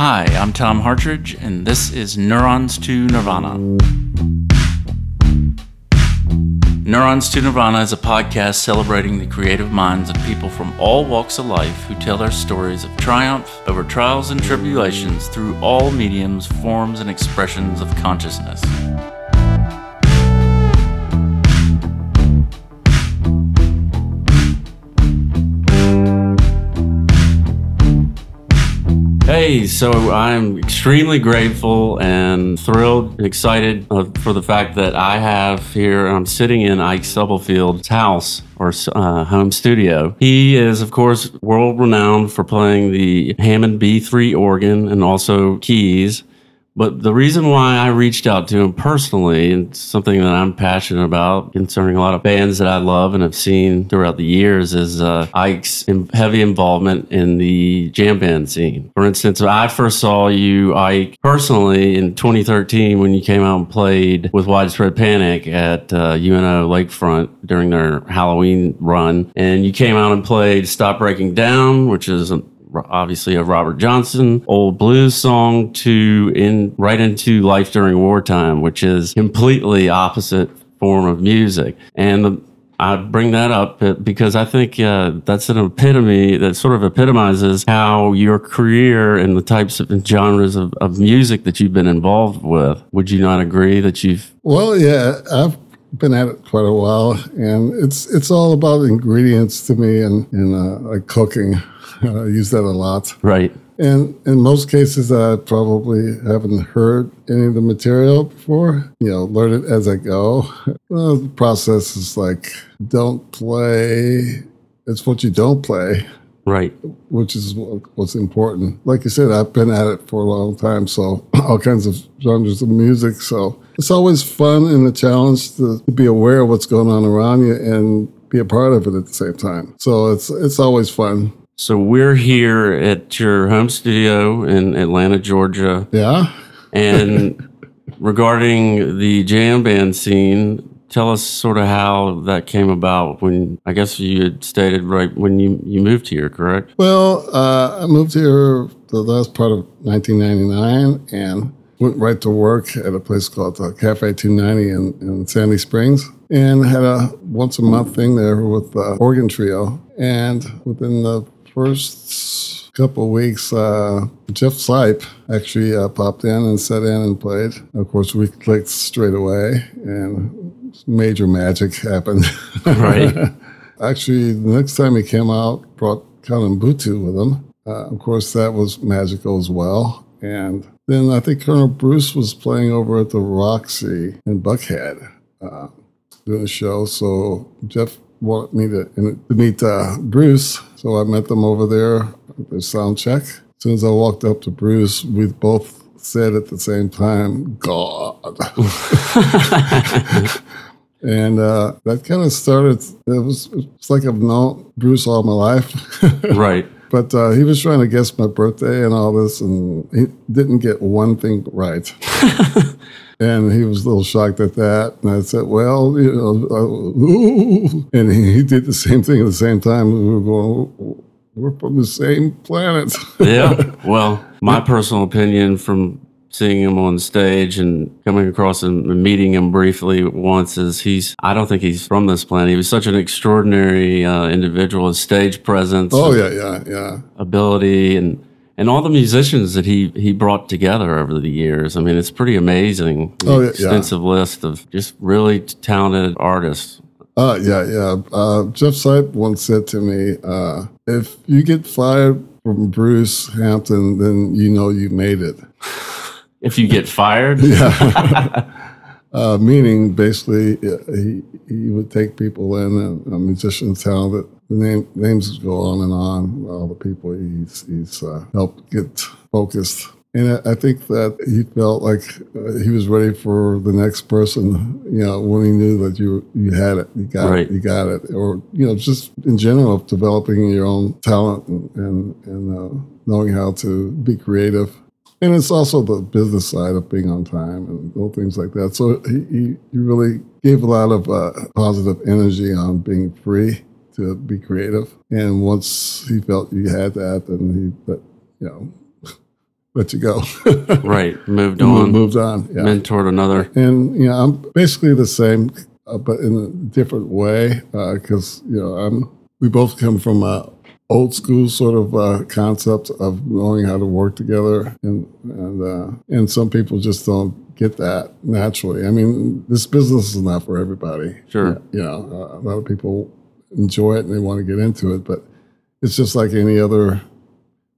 Hi, I'm Tom Hartridge, and this is Neurons to Nirvana. Neurons to Nirvana is a podcast celebrating the creative minds of people from all walks of life who tell their stories of triumph over trials and tribulations through all mediums, forms, and expressions of consciousness. Hey, so I'm extremely grateful and thrilled, excited for the fact that I have here, I'm sitting in Ike Stubblefield's house or home studio. He is, of course, world-renowned for playing the Hammond B3 organ and also keys. But the reason why I reached out to him personally, and something that I'm passionate about concerning a lot of bands that I love and have seen throughout the years, is Ike's heavy involvement in the jam band scene. For instance, I first saw you, Ike, personally in 2013 when you came out and played with Widespread Panic at UNO Lakefront during their Halloween run. And you came out and played Stop Breaking Down, which is obviously a Robert Johnson old blues song, to right into Life During Wartime, which is completely opposite form of music. And I bring that up because I think that's an epitome that sort of epitomizes how your career and the types of genres of music that you've been involved with. Would you not agree that you've... Well, yeah, I've been at it quite a while, and it's all about ingredients to me and like cooking. I use that a lot. Right. And in most cases, I probably haven't heard any of the material before. You know, learn it as I go. Well, the process is like, don't play. It's what you don't play. Right. Which is what's important. Like you said, I've been at it for a long time, so all kinds of genres of music. So it's always fun and a challenge to be aware of what's going on around you and be a part of it at the same time. So it's always fun. So we're here at your home studio in Atlanta, Georgia. Yeah. And regarding the jam band scene, tell us sort of how that came about when, I guess you had stated right when you moved here, correct? Well, I moved here the last part of 1999 and went right to work at a place called Cafe 290 in Sandy Springs, and had a once-a-month thing there with the organ trio. And within the first couple of weeks, Jeff Sipe actually popped in and sat in and played. Of course, we clicked straight away, and major magic happened. Right. Actually, the next time he came out, brought Kalimbutu with him. Of course, that was magical as well. And then I think Colonel Bruce was playing over at the Roxy in Buckhead doing a show, so Jeff wanted me to meet Bruce, so I met them over there at their sound check. As soon as I walked up to Bruce, we both said at the same time, God. And that kind of started, it's like I've known Bruce all my life. Right. But he was trying to guess my birthday and all this, and he didn't get one thing right. And he was a little shocked at that. And I said, well, you know, and he did the same thing at the same time. We were going, we're from the same planet. Yeah. Well, my personal opinion from seeing him on stage and coming across him and meeting him briefly once is I don't think he's from this planet. He was such an extraordinary individual, his stage presence. Oh, yeah. Ability and all the musicians that he brought together over the years. I mean, it's pretty amazing. Extensive list of just really talented artists. Jeff Sipe once said to me, if you get fired from Bruce Hampton, then you know you made it. If you get fired? Yeah. Meaning, basically, he would take people in, musicians, talented. The names go on and on, all the people he's helped get focused. And I think that he felt like he was ready for the next person, you know, when he knew that you had it, you got it. Or, you know, just in general, developing your own talent and knowing how to be creative. And it's also the business side of being on time and little things like that. So he really gave a lot of positive energy on being free to be creative. And once he felt you had that, then he, you know, let you go. Right. Moved on. Moved on. Yeah. Mentored another. And, you know, I'm basically the same, but in a different way, because, you know, we both come from a old school sort of concept of knowing how to work together. And some people just don't get that naturally. I mean, this business is not for everybody. Sure. You know, a lot of people enjoy it and they want to get into it, but it's just like any other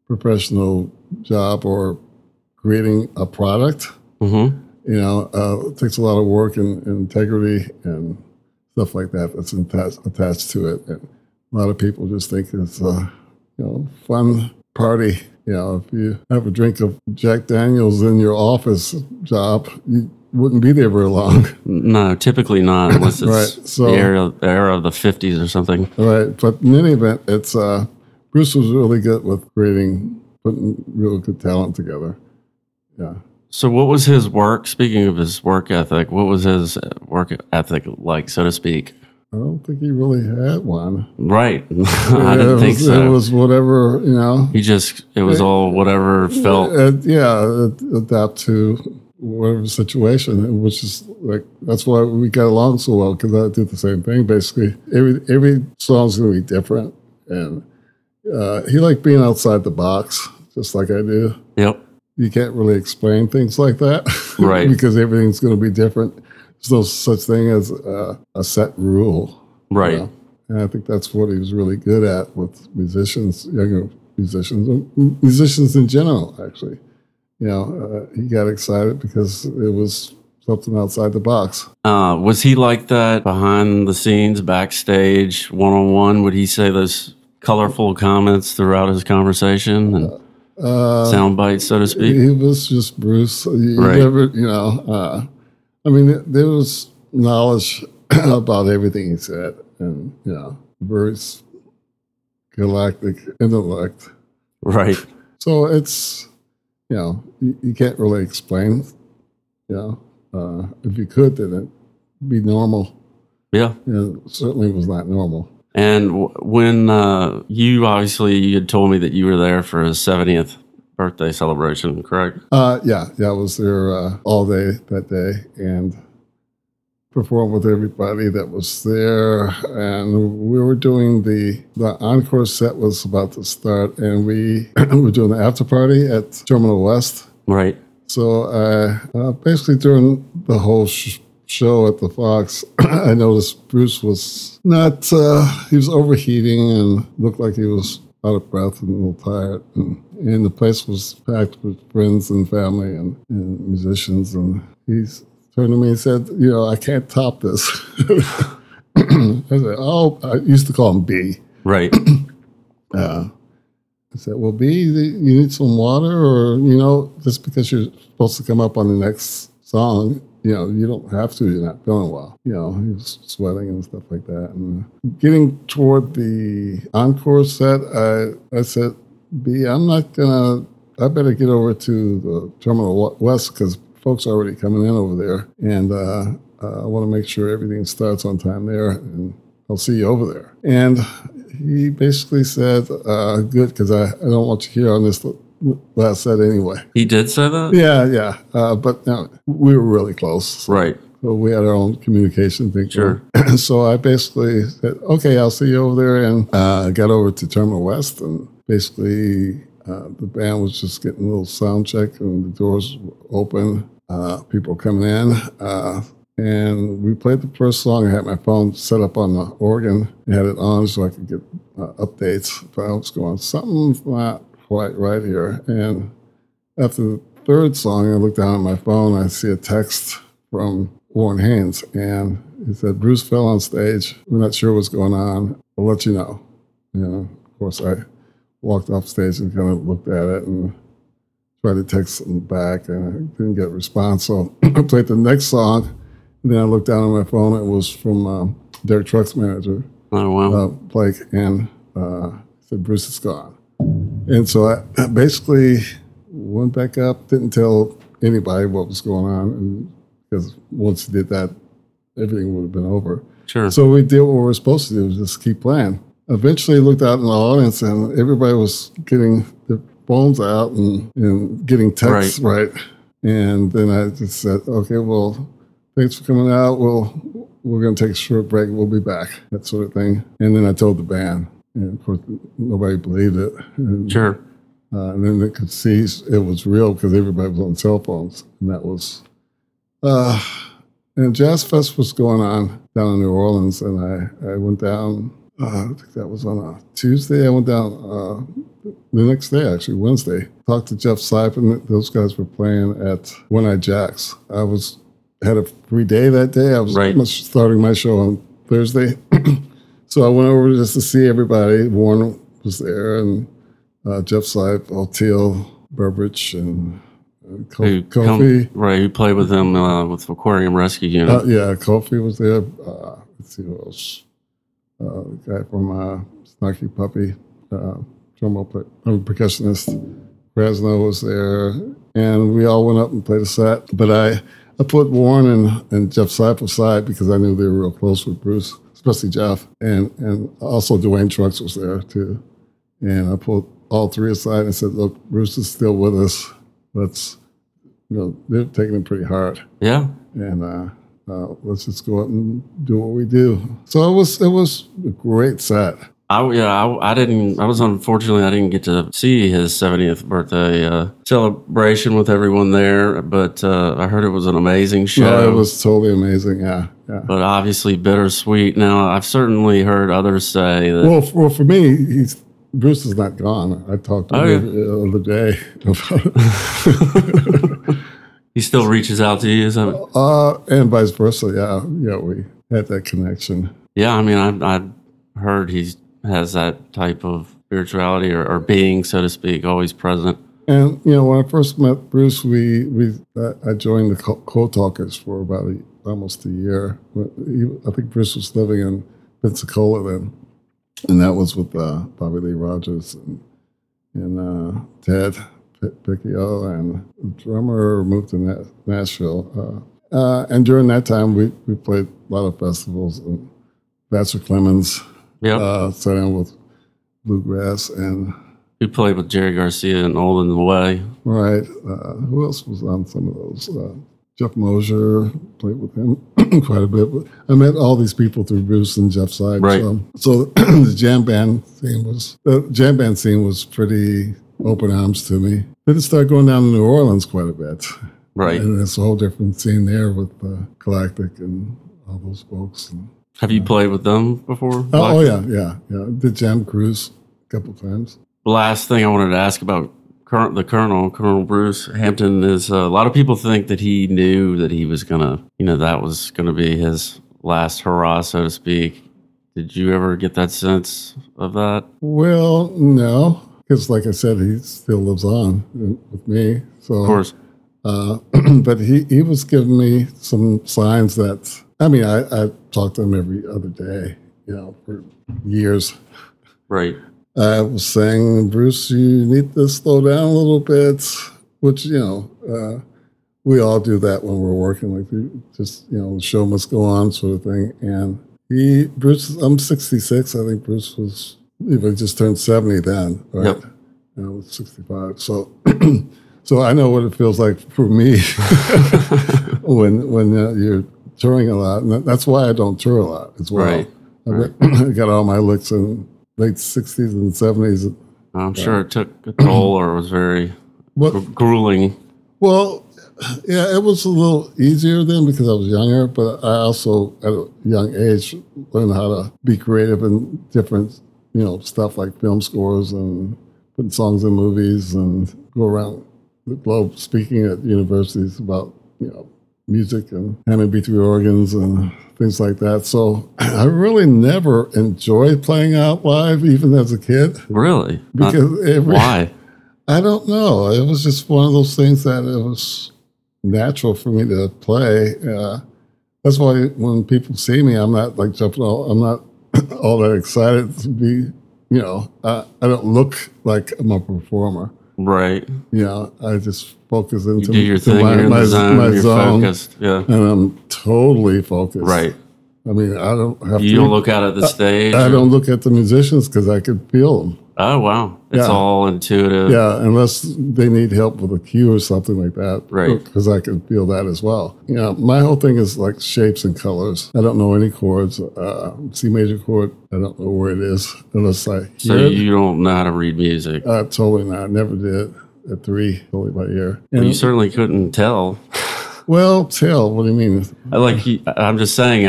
professional job or creating a product. Mm-hmm. You know, it takes a lot of work and integrity and stuff like that that's attached to it. And a lot of people just think it's a, you know, fun party. You know, if you have a drink of Jack Daniels in your office job, you wouldn't be there very long. No, typically not, unless it's right. So, the era of the 50s or something. Right, but in any event, it's Bruce was really good with putting real good talent together. Yeah. So what was his work, speaking of his work ethic, what was his work ethic like, so to speak? I don't think he really had one. Right. I didn't think so. It was whatever, you know. It was all whatever felt. Adapt to whatever situation, which is like, that's why we got along so well, because I did the same thing, basically. Every song's going to be different. And he liked being outside the box, just like I do. Yep. You can't really explain things like that. Right. Because everything's going to be different. There's no such thing as a set rule. Right. You know? And I think that's what he was really good at with musicians, younger musicians in general, actually. You know, he got excited because it was something outside the box. Was he like that behind the scenes, backstage, one-on-one? Would he say those colorful comments throughout his conversation and sound bites, so to speak? He was just Bruce. I mean, there was knowledge about everything he said, and, you know, very galactic intellect. Right. So it's, you know, you can't really explain, you know. If you could, then it'd be normal. Yeah. And it certainly was not normal. And when you had told me that you were there for his 70th birthday celebration, correct? I was there all day that day and performed with everybody that was there. And we were doing the encore set was about to start, and we were doing the after party at Terminal West. Right. So basically during the whole show at the Fox, I noticed Bruce was not. He was overheating and looked like he was out of breath and a little tired, and the place was packed with friends and family and musicians. And he turned to me and said, "You know, I can't top this." I said, "Oh," I used to call him B. Right. I said, "Well, B, you need some water, or, you know, just because you're supposed to come up on the next song, you know, you don't have to. You're not feeling well." You know, he was sweating and stuff like that. And getting toward the encore set, I said, "B, I'm not gonna. I better get over to the Terminal West because folks are already coming in over there, and I want to make sure everything starts on time there. And I'll see you over there." And he basically said, "Good, because I don't want you here on this last set anyway." He did say that? Yeah. But no, we were really close. Right. So we had our own communication thing. Sure. So I basically said, "Okay, I'll see you over there." And got over to Terminal West, and basically the band was just getting a little sound check, and the doors were open, people coming in. And we played the first song. I had my phone set up on the organ. I had it on so I could get updates. But I was going, something's not quite right here. And after the third song, I look down at my phone. I see a text from Warren Haynes. And he said, "Bruce fell on stage. We're not sure what's going on. I'll let you know." You know, of course, I walked off stage and kind of looked at it and tried to text him back. And I didn't get a response. So I played the next song. Then I looked down at my phone. It was from Derek Trucks' manager. Oh, wow. Blake. And said, "Bruce is gone." And so I basically went back up, didn't tell anybody what was going on, and because once you did that, everything would have been over. Sure. So we did what we were supposed to do, just keep playing. Eventually looked out in the audience, and everybody was getting their phones out and getting texts, right? And then I just said, okay, well, thanks for coming out. We're going to take a short break. We'll be back, that sort of thing. And then I told the band. And, of course, nobody believed it. And, sure. And then they could see it was real because everybody was on cell phones. And that was... and Jazz Fest was going on down in New Orleans. And I went down... I think that was on a Tuesday. I went down the next day, actually, Wednesday. Talked to Jeff Sipe, and those guys were playing at One Eye Jack's. I was... had a free day that day. I was starting my show on Thursday. So I went over just to see everybody. Warren was there, and Jeff Sipe, Altiel, Burbridge, and Kofi. Who played with them with Aquarium Rescue Unit. Kofi was there. Let's see who else. The guy from Snarky Puppy, drummer, percussionist. Krasno was there. And we all went up and played a set. But I put Warren and Jeff Sipe aside because I knew they were real close with Bruce, especially Jeff. And also Duane Trucks was there, too. And I put all three aside and said, look, Bruce is still with us. Let's, they're taking it pretty hard. Yeah. And let's just go out and do what we do. So it was a great set. Unfortunately, I didn't get to see his 70th birthday celebration with everyone there, but I heard it was an amazing show. Yeah, it was totally amazing, yeah. But obviously bittersweet. Now, I've certainly heard others say that... Well, for me, Bruce is not gone. I talked to him the other day about it. He still reaches out to you, is that it? And vice versa, yeah. Yeah, we had that connection. Yeah, I mean, I heard he's... has that type of spirituality or being, so to speak, always present. And, when I first met Bruce, I joined the Code Talkers for about almost a year. I think Bruce was living in Pensacola then, and that was with Bobby Lee Rogers and Ted Picchio, and the drummer moved to Nashville. And during that time, we played a lot of festivals, and Baxter Clemens... Yeah, sat down with Bluegrass and... He played with Jerry Garcia and Old in the Way. Right. Who else was on some of those? Jeff Mosier, played with him quite a bit. But I met all these people through Bruce and Jeff Sipe. Right. So the jam band scene was pretty open arms to me. Then it started going down to New Orleans quite a bit. Right. And it's a whole different scene there with Galactic and all those folks. And, have you played with them before? Oh, yeah. Did jam cruise a couple times. The last thing I wanted to ask about Colonel Bruce Hampton is a lot of people think that he knew that he was going to, that was going to be his last hurrah, so to speak. Did you ever get that sense of that? Well, no, because like I said, he still lives on with me. So, of course. But he was giving me some signs that... I mean, I talked to him every other day, for years. Right. I was saying, Bruce, you need to slow down a little bit, which, we all do that when we're working. Like, the show must go on sort of thing. And I'm 66. I think Bruce was just turned 70 then, right? Yep. And I was 65. So... So I know what it feels like for me when you're touring a lot. And that's why I don't tour a lot as well. Right. I got all my licks in late 60s and 70s. I'm sure it took a toll or was very grueling. Well, yeah, it was a little easier then because I was younger, but I also, at a young age, learned how to be creative in different, stuff like film scores and putting songs in movies and go around the globe speaking at universities about music and Hammond B3 organs and things like that. So I really never enjoyed playing out live, even as a kid. Really? Because why? I don't know. It was just one of those things that it was natural for me to play. That's why when people see me, I'm not like jumping. I'm not all that excited to be. I don't look like I'm a performer. Right. I just focus into my zone. Focused. Yeah. And I'm totally focused. Right. I mean, I don't have to. You don't look out at the stage? I don't look at the musicians because I can feel them. Oh, wow. It's all intuitive. Yeah, unless they need help with a cue or something like that. Right. Because I can feel that as well. Yeah, you know, my whole thing is like shapes and colors. I don't know any chords. C major chord, I don't know where it is unless I hear it. You don't know how to read music? Totally not. I never did at three, totally by ear. And well, you certainly couldn't tell. Well, tell. What do you mean? I'm just saying,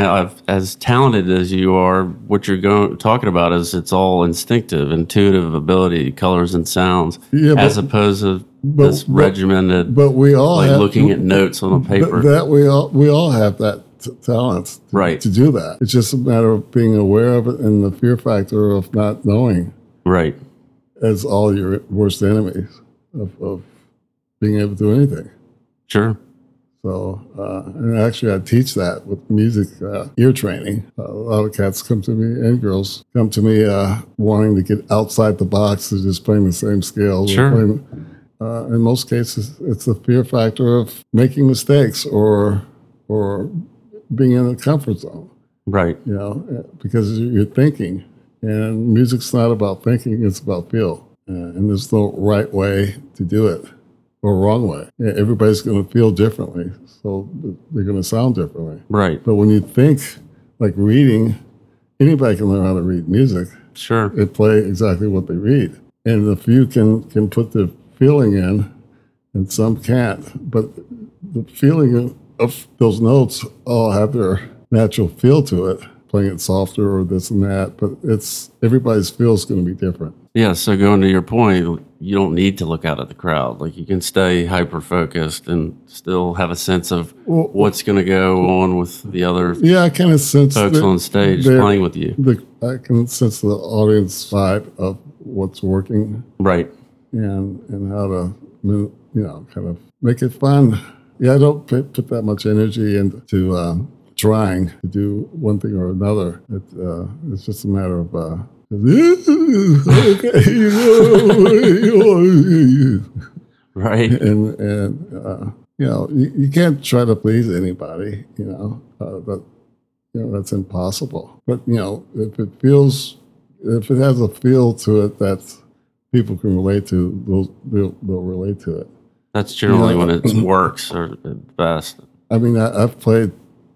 as talented as you are, what you're talking about is it's all instinctive, intuitive ability, colors and sounds, as opposed to this regimented. But we all have, looking at notes on a paper. That we all have that talent, right? To do that. It's just a matter of being aware of it and the fear factor of not knowing, right? As all your worst enemies of being able to do anything. Sure. So, and actually I teach that with music ear training. A lot of cats come to me, and girls come to me wanting to get outside the box. They're just playing the same scale. Sure. In most cases, it's the fear factor of making mistakes or being in a comfort zone. Right. You know, because you're thinking. And music's not about thinking, it's about feel. And there's no right way to do it. Or wrong way. Yeah, everybody's going to feel differently, so they're going to sound differently. Right. But when you think, like reading, anybody can learn how to read music. Sure. They play exactly what they read. And a few can put the feeling in, and some can't. But the feeling of those notes all have their natural feel to it, playing it softer or this and that. But it's everybody's feel is going to be different. Yeah, so going to your point, you don't need to look out at the crowd. Like, you can stay hyper-focused and still have a sense of what's going to go on with the other I kind of sense folks on stage playing with you. I can sense the audience vibe of what's working. Right. And how to, you know, kind of make it fun. Yeah, I don't put that much energy into trying to do one thing or another. It's just a matter of... right. And you know, you can't try to please anybody, you know, but, you know, that's impossible. But, you know, if it has a feel to it that people can relate to, they'll relate to it. That's generally, you know, when it works or best. I mean, I've played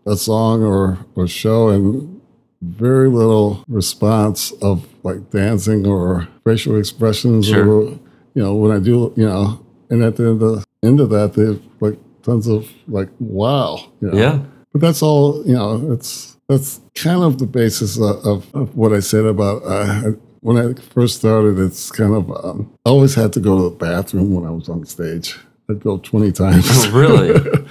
a song or show and very little response of like dancing or facial expressions. Sure. Or, you know, when I do, you know, and at the end of that, there's like tons of like, wow. You know? Yeah. But that's all, you know, that's kind of the basis of what I said about when I first started, it's kind of, I always had to go to the bathroom when I was on stage. I'd go 20 times. Oh, really?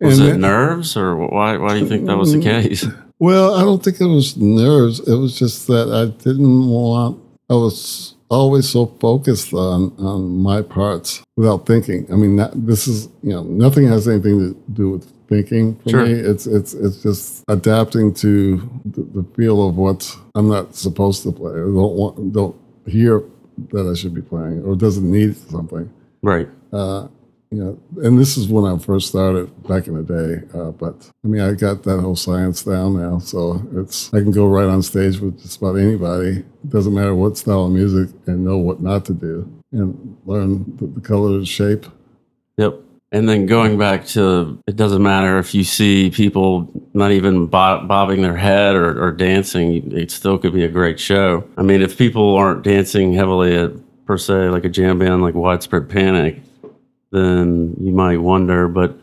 Was it nerves or why do you think that was the case? Well, I don't think it was nerves. It was just that I was always so focused on my parts without thinking. I mean, this is, you know, nothing has anything to do with thinking for sure. Me. It's just adapting to the feel of what I'm not supposed to play. I don't hear that I should be playing or doesn't need something. Right. You know, and this is when I first started back in the day. But I mean, I got that whole science down now, so I can go right on stage with just about anybody. It doesn't matter what style of music, and know what not to do, and learn the color and shape. Yep. And then going back to, it doesn't matter if you see people not even bobbing their head or dancing; it still could be a great show. I mean, if people aren't dancing heavily at per se, like a jam band, like Widespread Panic, then you might wonder. But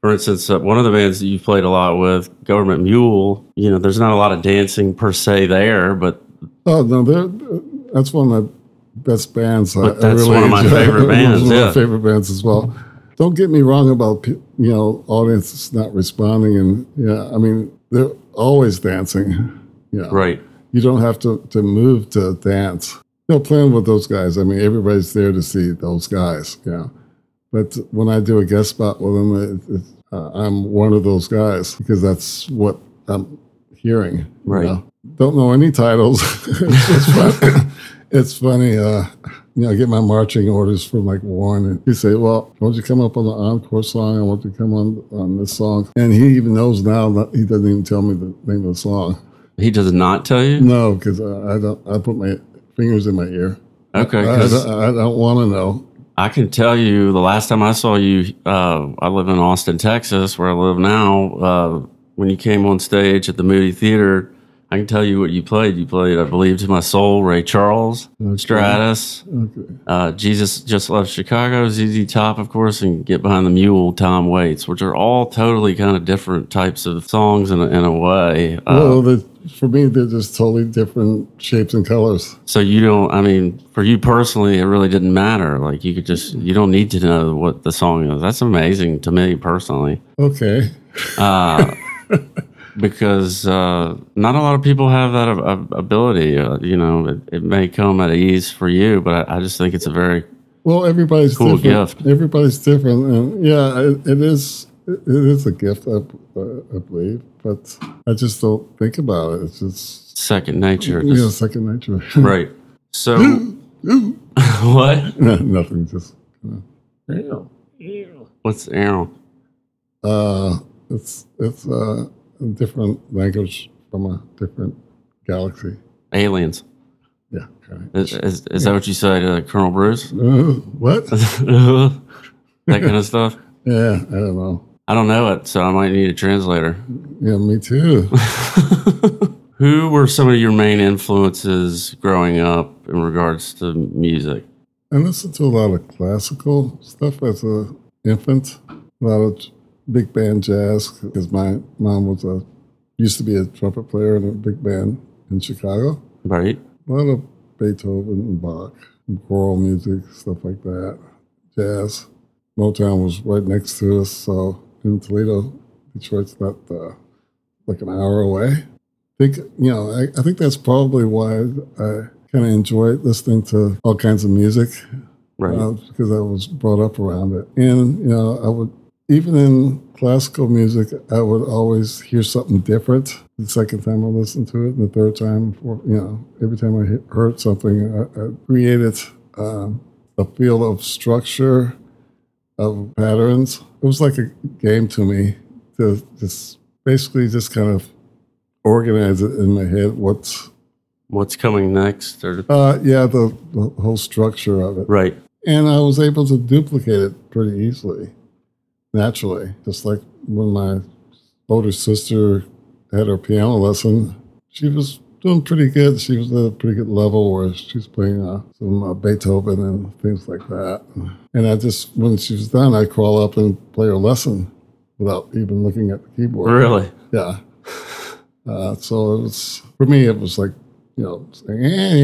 for instance, one of the bands that you played a lot with, Government Mule, you know, there's not a lot of dancing per se there, but... Oh, no, that's one of my best bands. But that's really one of my favorite bands, one of my favorite bands as well. Don't get me wrong about, you know, audiences not responding and, yeah, I mean, they're always dancing. You know. Right. You don't have to move to dance. You know, playing with those guys, I mean, everybody's there to see those guys, you know. But when I do a guest spot with them, I'm one of those guys because that's what I'm hearing. Right. You know? Don't know any titles. It's funny. You know, I get my marching orders from like Warren, and he say, "Well, why don't you come up on the encore song? I want you to come on this song." And he even knows now that he doesn't even tell me the name of the song. He does not tell you? No, because I don't. I put my fingers in my ear. Okay. I don't want to know. I can tell you the last time I saw you, I live in Austin, Texas, where I live now. When you came on stage at the Moody Theater, I can tell you what you played. You played, I believe, To My Soul, Ray Charles, okay. Stratus, okay. Jesus Just Loves Chicago, ZZ Top, of course, and Get Behind the Mule, Tom Waits, which are all totally kind of different types of songs in a way. Well, for me, they're just totally different shapes and colors. So you don't, I mean, for you personally, it really didn't matter. Like you could just, you don't need to know what the song is. That's amazing to me personally. Okay. Because not a lot of people have that ability. You know, it may come at ease for you, but I just think it's a very everybody's cool different. Gift. Everybody's different. And yeah, it is a gift, I believe, but I just don't think about it. It's just second nature. Yeah, second nature. Right. So, what? No, nothing, just. Ew. Ew. What's ew? It's a different language from a different galaxy. Aliens. Yeah. Correct. Is that what you say to Colonel Bruce? What? That kind of stuff? Yeah, I don't know. I don't know it, so I might need a translator. Yeah, me too. Who were some of your main influences growing up in regards to music? I listened to a lot of classical stuff as an infant. A lot of big band jazz, because my mom was used to be a trumpet player in a big band in Chicago. Right. A lot of Beethoven and Bach, and choral music, stuff like that, jazz. Motown was right next to us, so in Toledo, Detroit's not like an hour away. I think that's probably why I kind of enjoyed listening to all kinds of music, right? Because I was brought up around it, and I would even in classical music, I would always hear something different the second time I listened to it, and the third time, every time I heard something, I created a feel of structure. Of patterns. It was like a game to me to just basically just kind of organize it in my head. What's coming next? Or the whole structure of it. Right. And I was able to duplicate it pretty easily, naturally. Just like when my older sister had her piano lesson, she was doing pretty good. She was at a pretty good level where she's playing some Beethoven and things like that. And I just, when she was done, I'd crawl up and play her lesson without even looking at the keyboard. Really? Yeah. So it was, for me, it was like, saying, I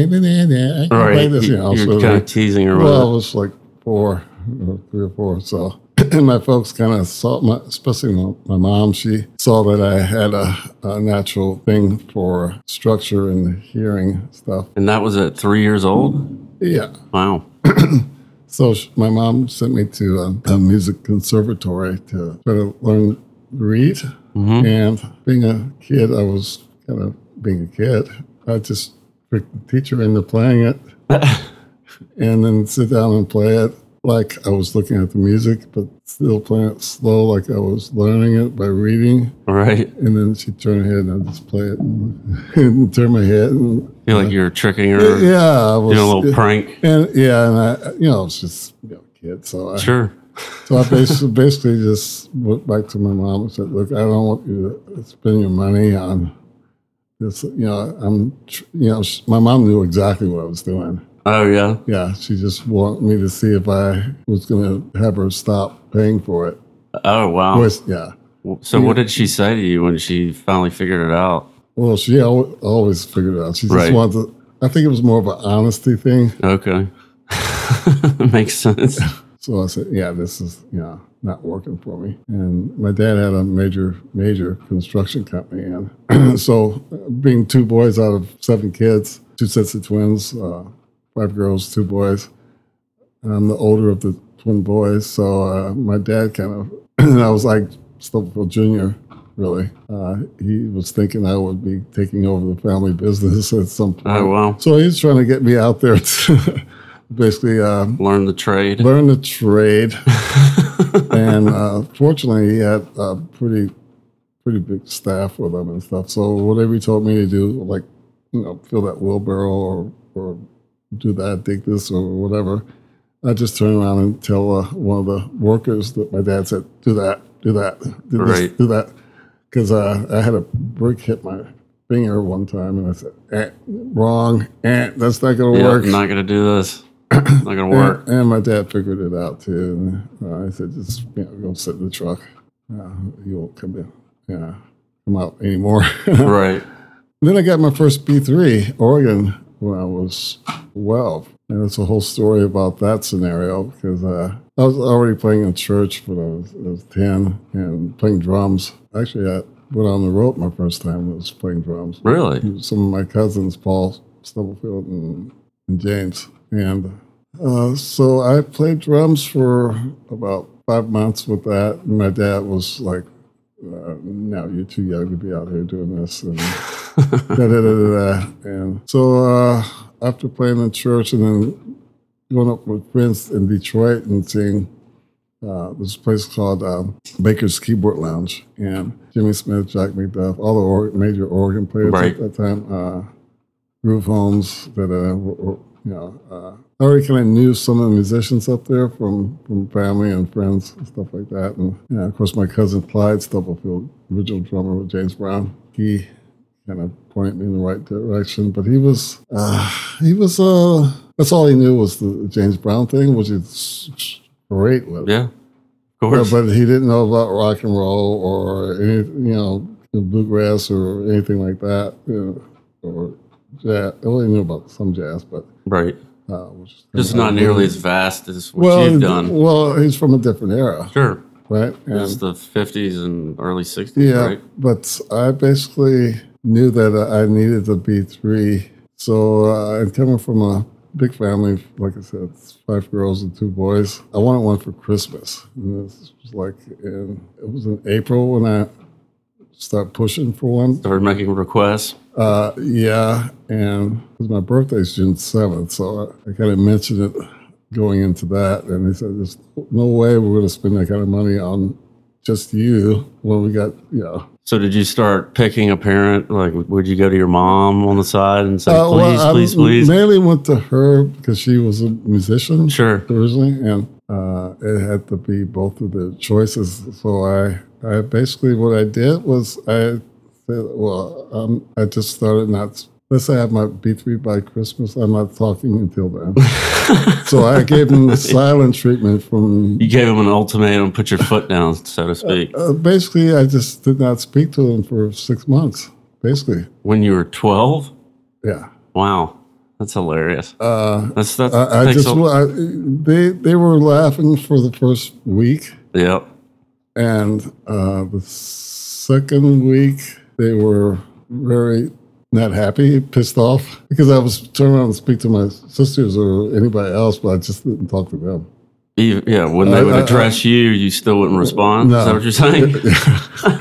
can play this. You're kind of teasing her. Well, I was like 3 or 4. So, and my folks kind of saw, especially my mom, she saw that I had a natural thing for structure and hearing stuff. And that was at 3 years old? Yeah. Wow. So my mom sent me to a music conservatory to try to learn to read. Mm-hmm. And being a kid, I just tricked the teacher into playing it and then sit down and play it. Like I was looking at the music, but still playing it slow, like I was learning it by reading. Right. And then she'd turn her head, and I'd just play it and turn my head. Feel like you were tricking her? Yeah. I was, doing a little prank? And I, it's just, kid. So I, sure. So I basically just went back to my mom and said, look, I don't want you to spend your money on this. My mom knew exactly what I was doing. Oh, yeah? Yeah, she just wanted me to see if I was going to have her stop paying for it. Oh, wow. Yeah. So what did she say to you when she finally figured it out? Well, she always figured it out. She just wanted to, I think it was more of an honesty thing. Okay. Makes sense. So I said, this is, not working for me. And my dad had a major construction company. And so being 2 boys out of 7 kids, 2 sets of twins, 5 girls, 2 boys. I'm the older of the twin boys, so my dad and I was like Stubblefield Jr., really. He was thinking I would be taking over the family business at some point. Oh, wow. So he's trying to get me out there to basically... learn the trade. Learn the trade. And fortunately, he had a pretty big staff with him and stuff. So whatever he told me to do, like, fill that wheelbarrow or do that, dig this, or whatever. I just turn around and tell one of the workers that my dad said, do that. Because I had a brick hit my finger one time, and I said, that's not going to work. I'm not going to do this. It's not going to work. And my dad figured it out, too. And I said, just go sit in the truck. You won't come out anymore. Right. Then I got my first B3, Oregon, when I was 12. And it's a whole story about that scenario, because I was already playing in church when I was 10 and playing drums. Actually, I went on the road my first time and was playing drums. Really? Some of my cousins, Paul Stubblefield and James. And so I played drums for about 5 months with that. And my dad was like, no, you're too young to be out here doing this. And, and so after playing in church and then going up with friends in Detroit and seeing this place called Baker's Keyboard Lounge, and Jimmy Smith, Jack McDuff, all the major organ players at that time, Groove Holmes, that I already kind of knew some of the musicians up there from family and friends and stuff like that. And of course, my cousin Clyde Stubblefield, original drummer with James Brown, he kind of pointed me in the right direction. But he was that's all he knew was the James Brown thing, which is great with. Yeah, of course. But he didn't know about rock and roll or any, bluegrass or anything like that, or jazz. I only knew about some jazz, but right. Just not nearly as vast as you've done. Well, he's from a different era. Sure. Right? It's the 50s and early 60s, yeah, right? But I basically knew that I needed a B3. So I'm coming from a big family, like I said, 5 girls and 2 boys. I wanted one for Christmas. And this was it was in April when I started pushing for one. Started making requests. And because my birthday's June 7th, so I kind of mentioned it going into that, and they said, "There's no way we're going to spend that kind of money on just you when we got, So did you start picking a parent? Like, would you go to your mom on the side and say, please? Mainly went to her because she was a musician, originally, and it had to be both of the choices. So I basically what I did was I just started not. Let's say I have my B3 by Christmas. I'm not talking until then. So I gave him the silent treatment from. You gave him an ultimatum. Put your foot down, so to speak. Basically, I just did not speak to him for 6 months. Basically, when you were 12. Yeah. Wow, that's hilarious. That's. They were laughing for the first week. Yep. And the second week, they were very not happy, pissed off, because I was turning around and speak to my sisters or anybody else, but I just didn't talk to them. When they would address you still wouldn't respond? No. Is that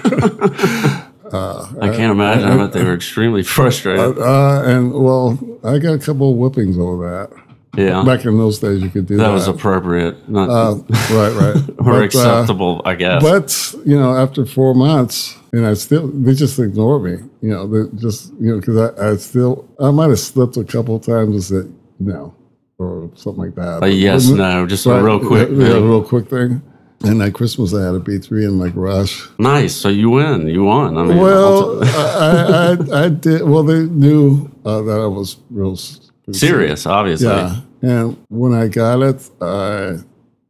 what you're saying? I can't imagine. I bet they were extremely frustrated. I got a couple of whippings over that. Yeah. Back in those days, you could do that. That was appropriate. Not right. Or acceptable, I guess. But, after 4 months, and they just ignored me. They just, because I might have slipped a couple of times and said no, or something like that. But yes, no, just a real quick thing. Yeah, a real quick thing. And that Christmas, I had a B3 in my garage. Nice. So you win. You won. I mean, I did. Well, they knew that I was real serious, obviously. Yeah, and when I got it, I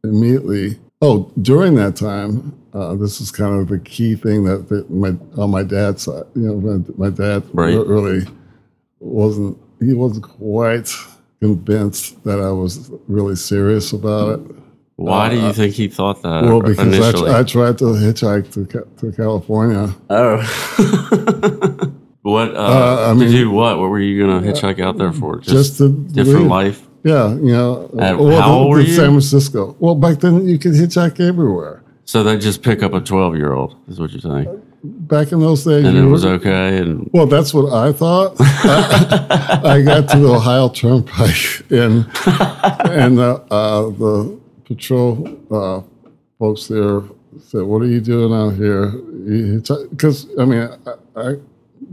immediately. Oh, during that time, this is kind of the key thing that on my dad's side. My dad really wasn't. He wasn't quite convinced that I was really serious about it. Why do you think he thought that? Well, because initially? I tried to hitchhike to California. Oh. What what were you gonna hitchhike out there for? Just a different life. Yeah, how old were you? San Francisco. Well, back then you could hitchhike everywhere. So they just pick up a 12-year-old, is what you're saying. Back in those days, and it was okay. And well, that's what I thought. I got to the Ohio Turnpike and the patrol folks there said, "What are you doing out here?" Because I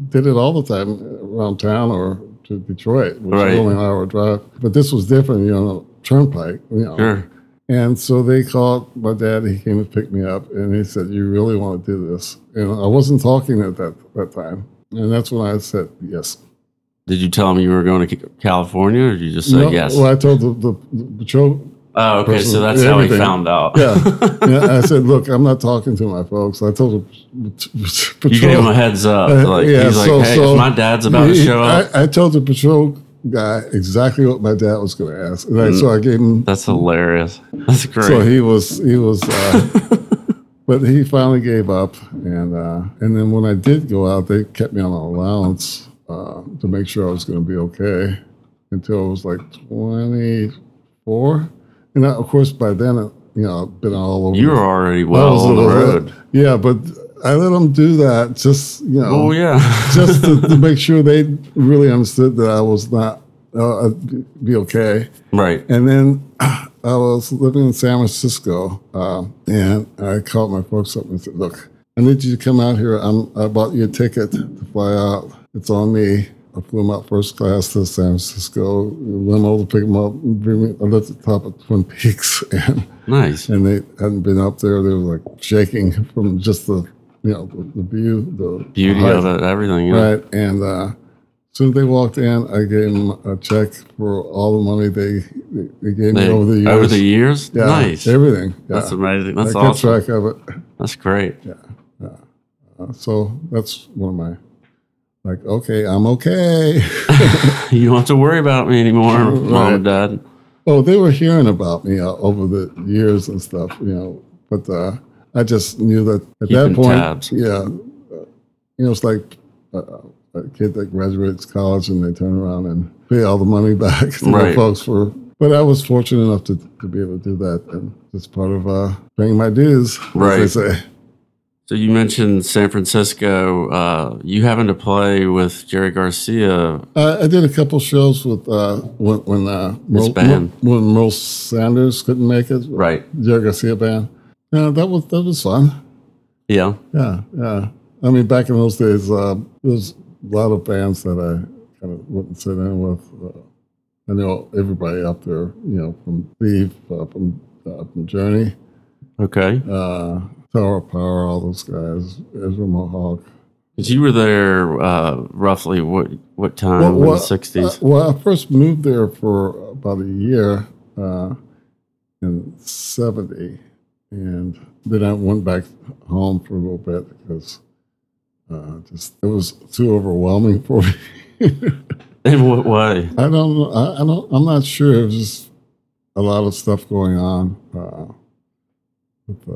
did it all the time around town or to Detroit, which was only an hour drive. But this was different, you know, turnpike, you know. Sure. And so they called my dad. He came to pick me up, and he said, "You really want to do this?" And I wasn't talking at that time, and that's when I said yes. Did you tell him you were going to California, or did you just say yes? Well, I told the patrol. Oh, okay, person, so that's everything. How he found out. Yeah. I said, "Look, I'm not talking to my folks." I told the patrol. You gave him a heads up. If my dad's about to show up. I told the patrol guy exactly what my dad was going to ask, and so I gave him. That's hilarious. That's great. So he was, but he finally gave up, and then when I did go out, they kept me on allowance to make sure I was going to be okay until I was like 24, and of course by then I've been all over. You were already well on the road. Yeah, but I let them do that just to make sure they really understood that I was not, I'd be okay. Right. And then I was living in San Francisco, and I called my folks up and said, "Look, I need you to come out here. I bought you a ticket to fly out. It's on me." I flew them out first class to San Francisco, limo to pick them up, bring me. I lived at the top of Twin Peaks. Nice. And they hadn't been up there. They were like shaking from just the... the view, the beauty of it, everything. Yeah. Right. And as soon as they walked in, I gave them a check for all the money they gave me over the years. Over the years? Yeah, nice. Everything. Yeah. That's amazing. That's awesome. I kept track of it. That's great. Yeah. So that's one of my, I'm okay. You don't have to worry about me anymore, Mom and Dad. Oh, they were hearing about me over the years and stuff, but... I just knew that at that point, tabs. It's like a kid that graduates college and they turn around and pay all the money back to the folks for. But I was fortunate enough to be able to do that, and it's part of paying my dues, as they say. So you mentioned San Francisco. You happened to play with Jerry Garcia. I did a couple shows with when Merle Sanders couldn't make it. Right, Jerry Garcia band. Yeah, that was fun. Yeah. I mean, back in those days, there was a lot of bands that I kind of wouldn't sit in with. I know everybody up there, from Thief, from Journey. Okay. Tower of Power, all those guys, Ezra Mohawk. Because you were there roughly what time in the 60s? I first moved there for about a year in 70. And then I went back home for a little bit because it was too overwhelming for me. In what way? I don't know. I'm not sure. It was just a lot of stuff going on with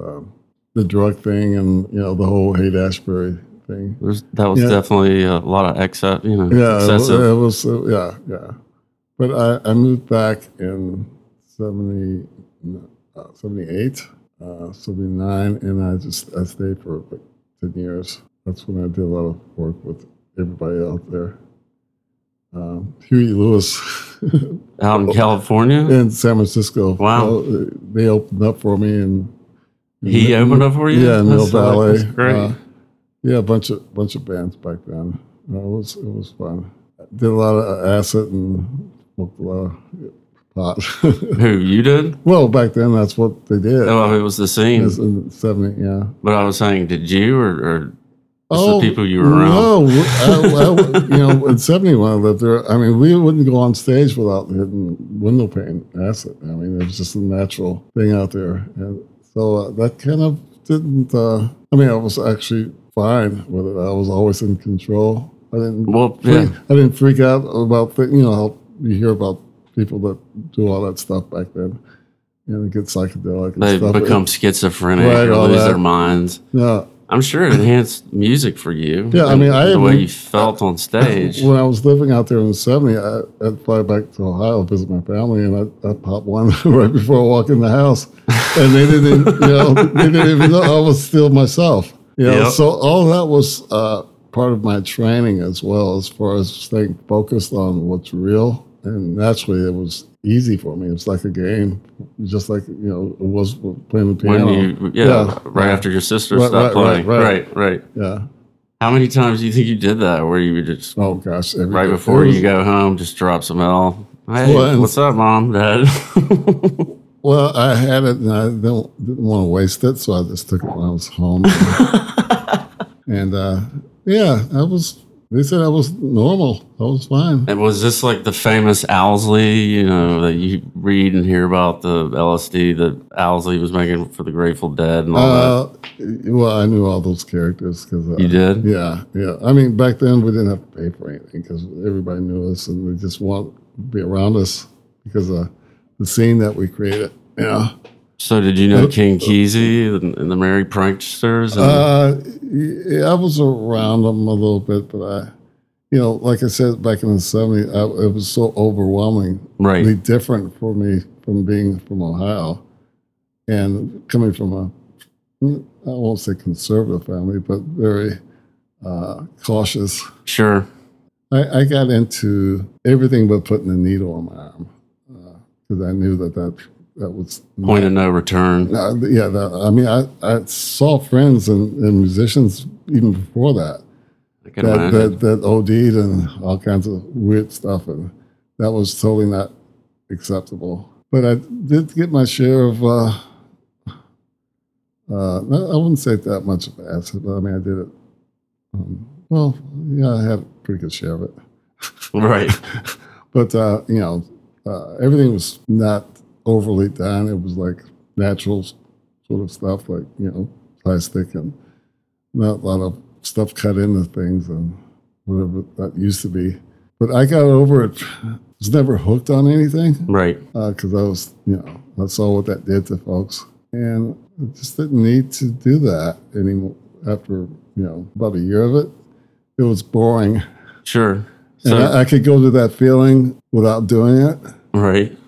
the drug thing and the whole Haight-Ashbury thing. That was definitely a lot of excess. Excessive. It was. Yeah. But I moved back in 78. 79, and I stayed for like 10 years. That's when I did a lot of work with everybody out there. Huey Lewis. Out in California? In San Francisco. Wow. They opened up for me. He opened up for you? Yeah, in Mill Valley. That's great. A bunch of bands back then. It was fun. I did a lot of acid and smoked a lot of... Who, you did? Well, back then, that's what they did. Oh, it was the scene. It was in the 70s, yeah. But I was saying, did you or the people you were around? No, in 71 I lived there. I mean, we wouldn't go on stage without hitting window pane acid. I mean, it was just a natural thing out there. And so that kind of didn't, I was actually fine with it. I was always in control. I didn't freak out about things, how you hear about people that do all that stuff back then, get psychedelic and they stuff. They become schizophrenic or lose their minds. Yeah. I'm sure it enhanced music for you. Yeah, way you felt on stage. When I was living out there in the 70s, I'd fly back to Ohio to visit my family, and I'd pop one right before I walk in the house. And they didn't even, know I was still myself. So all that was part of my training as well, as far as staying focused on what's real. And naturally, it was easy for me. It was like a game, just like, it was playing the piano. After your sister stopped playing. Right. How many times do you think you did that? Where you would just right before you go home, just drop some L. Hey, what's up, Mom, Dad? Well, I had it, and I didn't want to waste it, so I just took it when I was home. And they said I was normal. I was fine. And was this like the famous Owsley, that you read and hear about, the LSD that Owsley was making for the Grateful Dead and all that? Well, I knew all those characters. You did? Yeah. I mean, back then we didn't have to pay for anything because everybody knew us and they just wanted to be around us because of the scene that we created. Yeah. So did you know King Kesey and the Merry Pranksters? Yeah, I was around them a little bit, but like I said, back in the 70s, it was so overwhelming. Right. Really different for me from being from Ohio and coming from I won't say conservative family, but very cautious. Sure. I got into everything but putting a needle on my arm because I knew that was point of no return. I saw friends and musicians even before that OD'd and all kinds of weird stuff, and that was totally not acceptable. But I did get my share of I wouldn't say that much of acid, but I mean I did it. I had a pretty good share of it. Right. But everything was not overly done. It was like natural sort of stuff, like plastic and not a lot of stuff cut into things and whatever that used to be. But I got over it. I was never hooked on anything, right? Because I was, I saw what that did to folks, and I just didn't need to do that anymore. After about a year of it, it was boring. Sure. So and I could go to that feeling without doing it, right?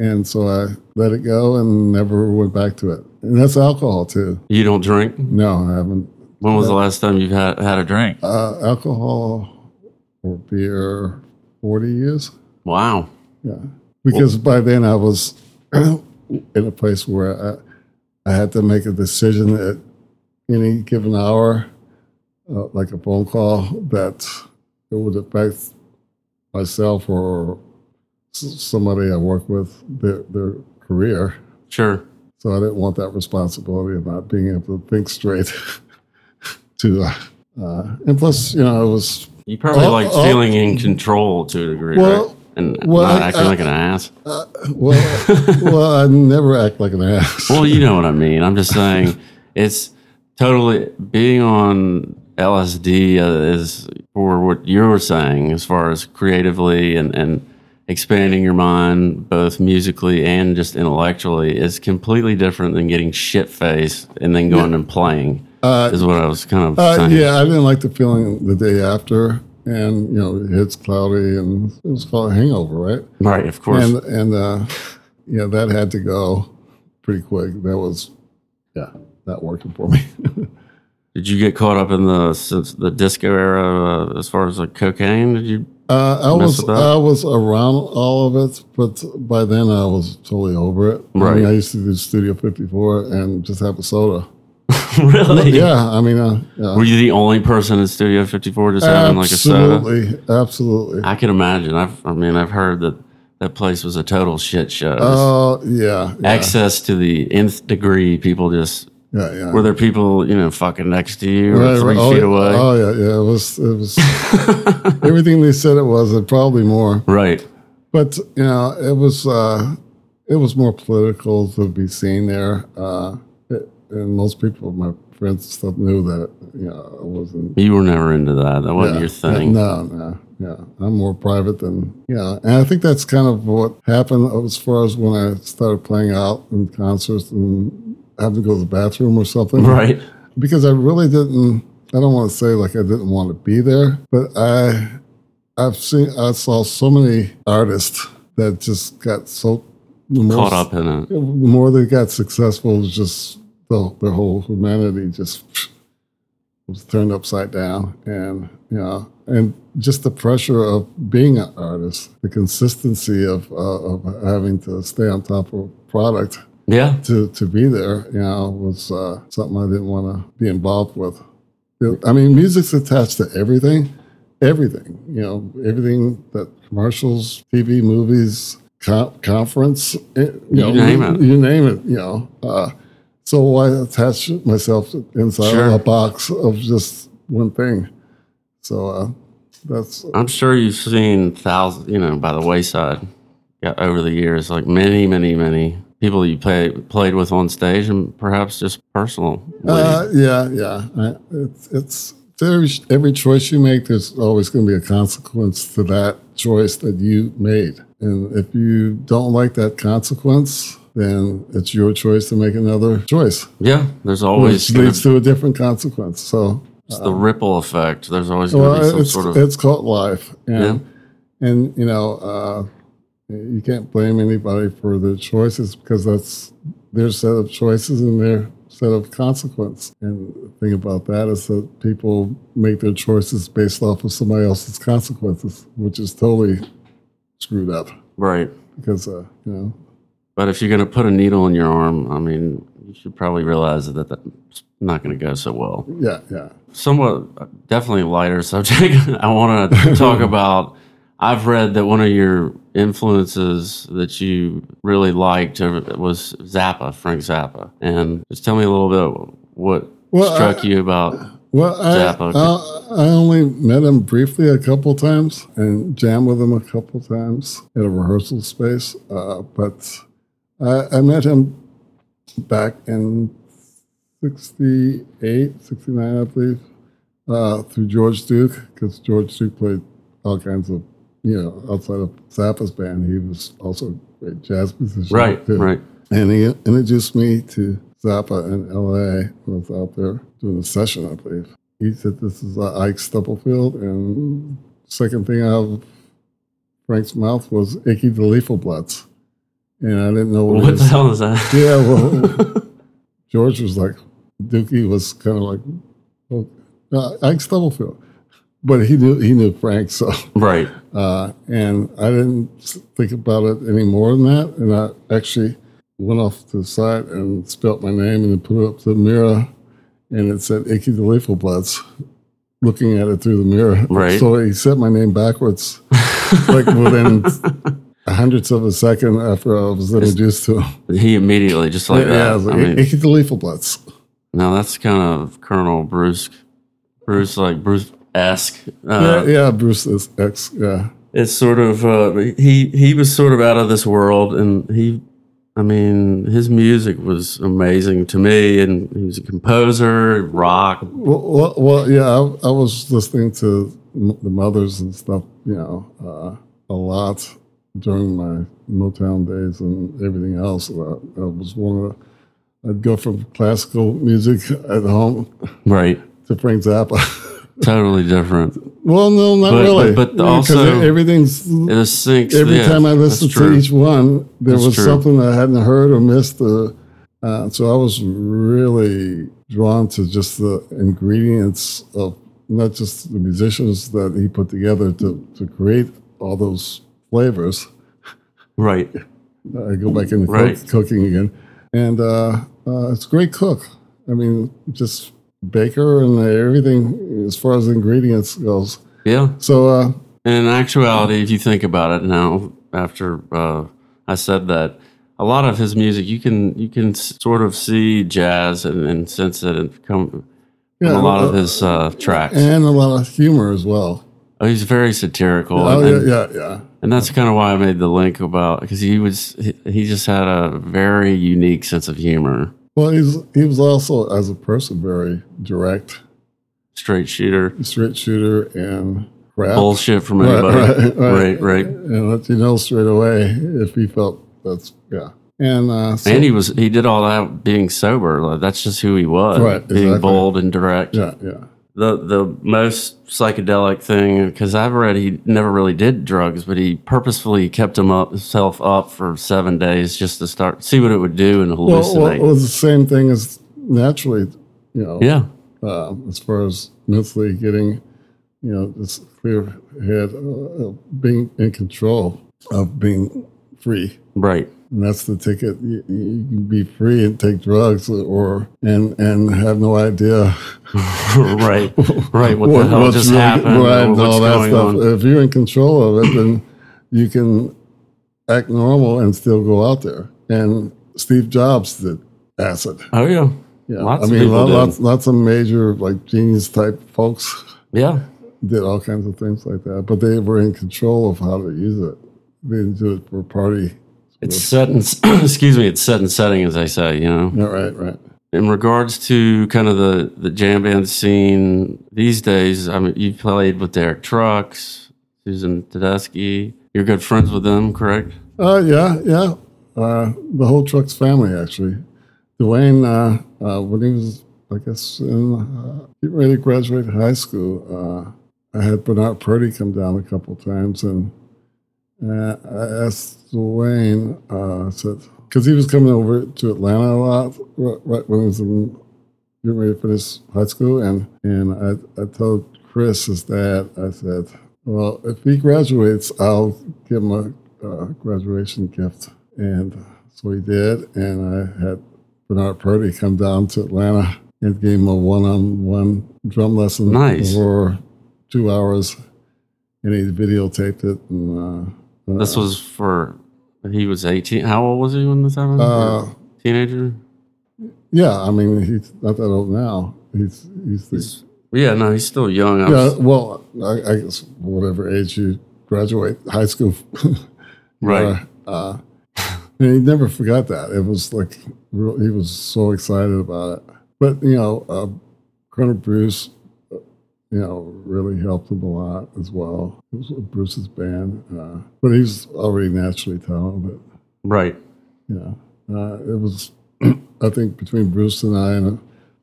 And so I let it go and never went back to it. And that's alcohol, too. You don't drink? No, I haven't. When was the last time you've had a drink? Alcohol or beer, 40 years. Wow. Yeah. Because by then I was in a place where I had to make a decision at any given hour, like a phone call, that it would affect myself or somebody I work with, their career. Sure. So I didn't want that responsibility of not being able to think straight. And plus, it was... You probably liked feeling in control to a degree, right? And not acting like an ass. I never act like an ass. Well, you know what I mean. I'm just saying, it's totally... Being on LSD is, for what you were saying, as far as creatively and expanding your mind, both musically and just intellectually, is completely different than getting shit-faced and then going and playing, is what I was kind of saying. Yeah, I didn't like the feeling the day after, and, it's cloudy, and it was called a hangover, right? Right, of course. And that had to go pretty quick. That was, not working for me. Did you get caught up in the disco era as far as like cocaine? Did you? I was around all of it, but by then I was totally over it. Right. I mean, I used to do Studio 54 and just have a soda. Really? Yeah. I mean, were you the only person in Studio 54 just having like a soda? Absolutely. I can imagine. I've heard that that place was a total shit show. Oh, yeah. Access to the nth degree. People just. Yeah. Were there people, fucking next to you or 3 feet away? Oh, yeah. It was everything they said it was, and probably more. Right. But, it was more political to be seen there. And most people, my friends and stuff, knew that, I wasn't. You were never into that. That wasn't your thing. No. Yeah, I'm more private than, and I think that's kind of what happened as far as when I started playing out in concerts and having to go to the bathroom or something. Right. Because I really didn't, I don't want to say like I didn't want to be there, but I saw so many artists that just got so caught up in it. The more they got successful, just their whole humanity just was turned upside down. And, and just the pressure of being an artist, the consistency of having to stay on top of a product. Yeah, to be there, was something I didn't want to be involved with. I mean, music's attached to everything, you know, everything that commercials, TV, movies, conference, you name it, you know. So I attach myself inside a box of just one thing. So that's... I'm sure you've seen thousands, you know, by the wayside over the years, like many people you played with on stage and perhaps just personal. It's every choice you make, there's always going to be a consequence to that choice that you made. And if you don't like that consequence, then it's your choice to make another choice. Yeah, there's always... Which leads to a different consequence. So it's the ripple effect. There's always going to be some sort of... It's called life. And you know... you can't blame anybody for their choices because that's their set of choices and their set of consequence. And the thing about that is that people make their choices based off of somebody else's consequences, which is totally screwed up. Right. Because, you know. But if you're going to put a needle in your arm, I mean, you should probably realize that that's not going to go so well. Yeah. Somewhat definitely lighter subject I want to talk about. I've read that one of your influences that you really liked was Frank Zappa. And just tell me a little bit what struck you about Zappa. I only met him briefly a couple times and jammed with him a couple times at a rehearsal space. But I met him back in 68, 69, I believe, through George Duke, because George Duke played all kinds of, you know, outside of Zappa's band, he was also a great jazz musician. Right. And he introduced me to Zappa in L.A. when I was out there doing a session, I believe. He said, this is Ike Stubblefield, and second thing out of Frank's mouth was Icky the Lethal Bloods. And I didn't know what the hell is that? Yeah, well, George was like, Dookie was kind of like, Ike Stubblefield. But he knew Frank, so right. And I didn't think about it any more than that. And I actually went off to the side and spelt my name and then put it up to the mirror, and it said Icky the Lethal Bloods, looking at it through the mirror. Right. So he said my name backwards, like within hundredths of a second after I was introduced to him. He immediately just like that. Yeah, I was like, Icky the Lethal Bloods. Now that's kind of Colonel Bruce. Esque. Bruce X. Yeah, it's sort of he was sort of out of this world, and his music was amazing to me, and he was a composer, rock. Well, yeah, I was listening to the Mothers and stuff, you know, a lot during my Motown days and everything else. I was one of the, I'd go from classical music at home, right, to Frank Zappa. Totally different. Well, no, not really. But also, everything's... It sinks, every time I listened to each one, there was something I hadn't heard or missed. So I was really drawn to just the ingredients of not just the musicians that he put together to create all those flavors. Right. I go back into cooking again. And it's a great cook. I mean, just... baker and everything as far as ingredients goes. Yeah. So in actuality, if you think about it now, after I said that, a lot of his music you can sort of see jazz and sense it and come from a lot of his tracks, and a lot of humor as well. Oh, he's very satirical. Yeah. And that's kind of why I made the link about, because he just had a very unique sense of humor. Well, he was also, as a person, very direct. Straight shooter and crap. Bullshit from anybody. Right. And let you know straight away if he felt that's. And he did all that being sober. Like, that's just who he was. Right, being bold and direct. Yeah. The most psychedelic thing, because I've read he never really did drugs, but he purposefully kept himself up for 7 days just to see what it would do and hallucinate. Well, it was the same thing as naturally, you know. Yeah. As far as mentally getting, you know, this clear head, being in control of being free. Right. And that's the ticket. You can be free and take drugs, or and have no idea. right. What the hell just happened? Right, and all that stuff. If you're in control of it, then you can act normal and still go out there. And Steve Jobs did acid. Oh yeah, yeah. Lots of major like genius type folks. Yeah, did all kinds of things like that, but they were in control of how to use it. They didn't do it for a party. It's set and it's set and setting, as I say, you know. Yeah, right. In regards to kind of the jam band scene these days, I mean, you played with Derek Trucks, Susan Tedeschi. You're good friends with them, correct? Yeah. The whole Trucks family, actually. Duane, when he was, I guess, getting ready to graduate high school, I had Bernard Purdy come down a couple times, and I asked Duane, I said, because he was coming over to Atlanta a lot right when he was getting ready to finish high school, and I told Chris, his dad, I said, well, if he graduates, I'll give him a graduation gift. And so he did, and I had Bernard Purdy come down to Atlanta and gave him a one-on-one drum lesson. Nice. For 2 hours, and he videotaped it. And this was for, he was 18. How old was he when this happened? Teenager? Yeah, I mean, he's not that old now. He's still young. I guess whatever age you graduate high school. Right. And he never forgot that. It was like, he was so excited about it. But, you know, Colonel Bruce, you know, really helped him a lot as well. It was Bruce's band. But he was already naturally talented. Right. Yeah. It was, I think, between Bruce and I and a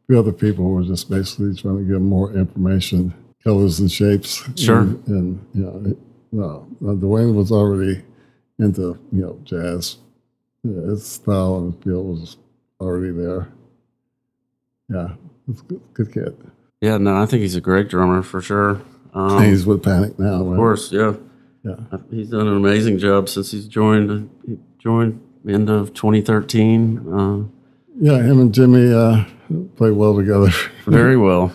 few other people who were just basically trying to get more information, colors and shapes. Sure. And you know, Duane was already into, you know, jazz. Yeah, his style and feel was already there. Yeah, it's good kid. Yeah, no, I think he's a great drummer for sure. He's with Panic now, right? Of course, yeah. He's done an amazing job since he's joined. He joined end of 2013. Yeah, him and Jimmy play well together. Very well.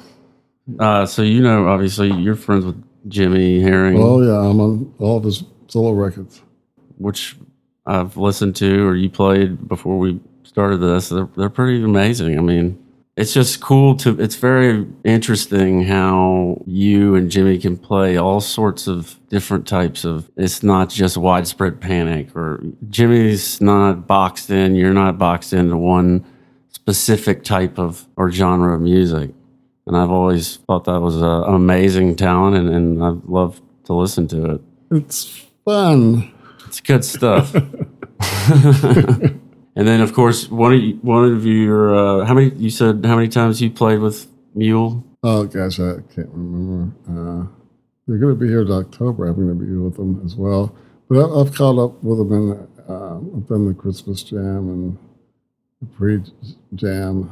So you know, obviously, you're friends with Jimmy Herring. Oh yeah, I'm on all of his solo records. Which I've listened to, or you played before we started this. They're pretty amazing. I mean, it's just cool to. It's very interesting how you and Jimmy can play all sorts of different types of. It's not just Widespread Panic, or Jimmy's not boxed in. You're not boxed into one specific type of or genre of music. And I've always thought that was an amazing talent, and I love to listen to it. It's fun. It's good stuff. And then, of course, one of your how many times you played with Mule? Oh gosh, I can't remember. They're going to be here in October. I'm going to be with them as well. But I've caught up with them, and I've done the Christmas jam and the pre-jam.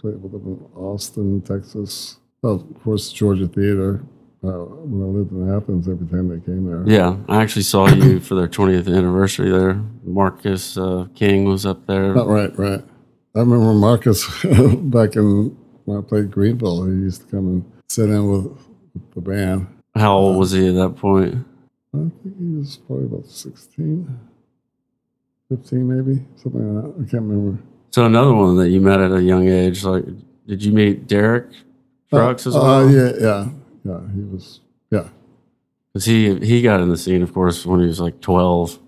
Played with them in Austin, Texas. Oh, of course, Georgia Theater. When I lived in Athens, every time they came there. Yeah, I actually saw you for their 20th anniversary there. Marcus King was up there. Oh, right. I remember Marcus back in when I played Greenville. He used to come and sit in with the band. How old was he at that point? I think he was probably about 16, 15 maybe, something like that. I can't remember. So another one that you met at a young age. Like, did you meet Derek Trucks as well? Yeah. Yeah, he was. Yeah, because he got in the scene, of course, when he was like 12.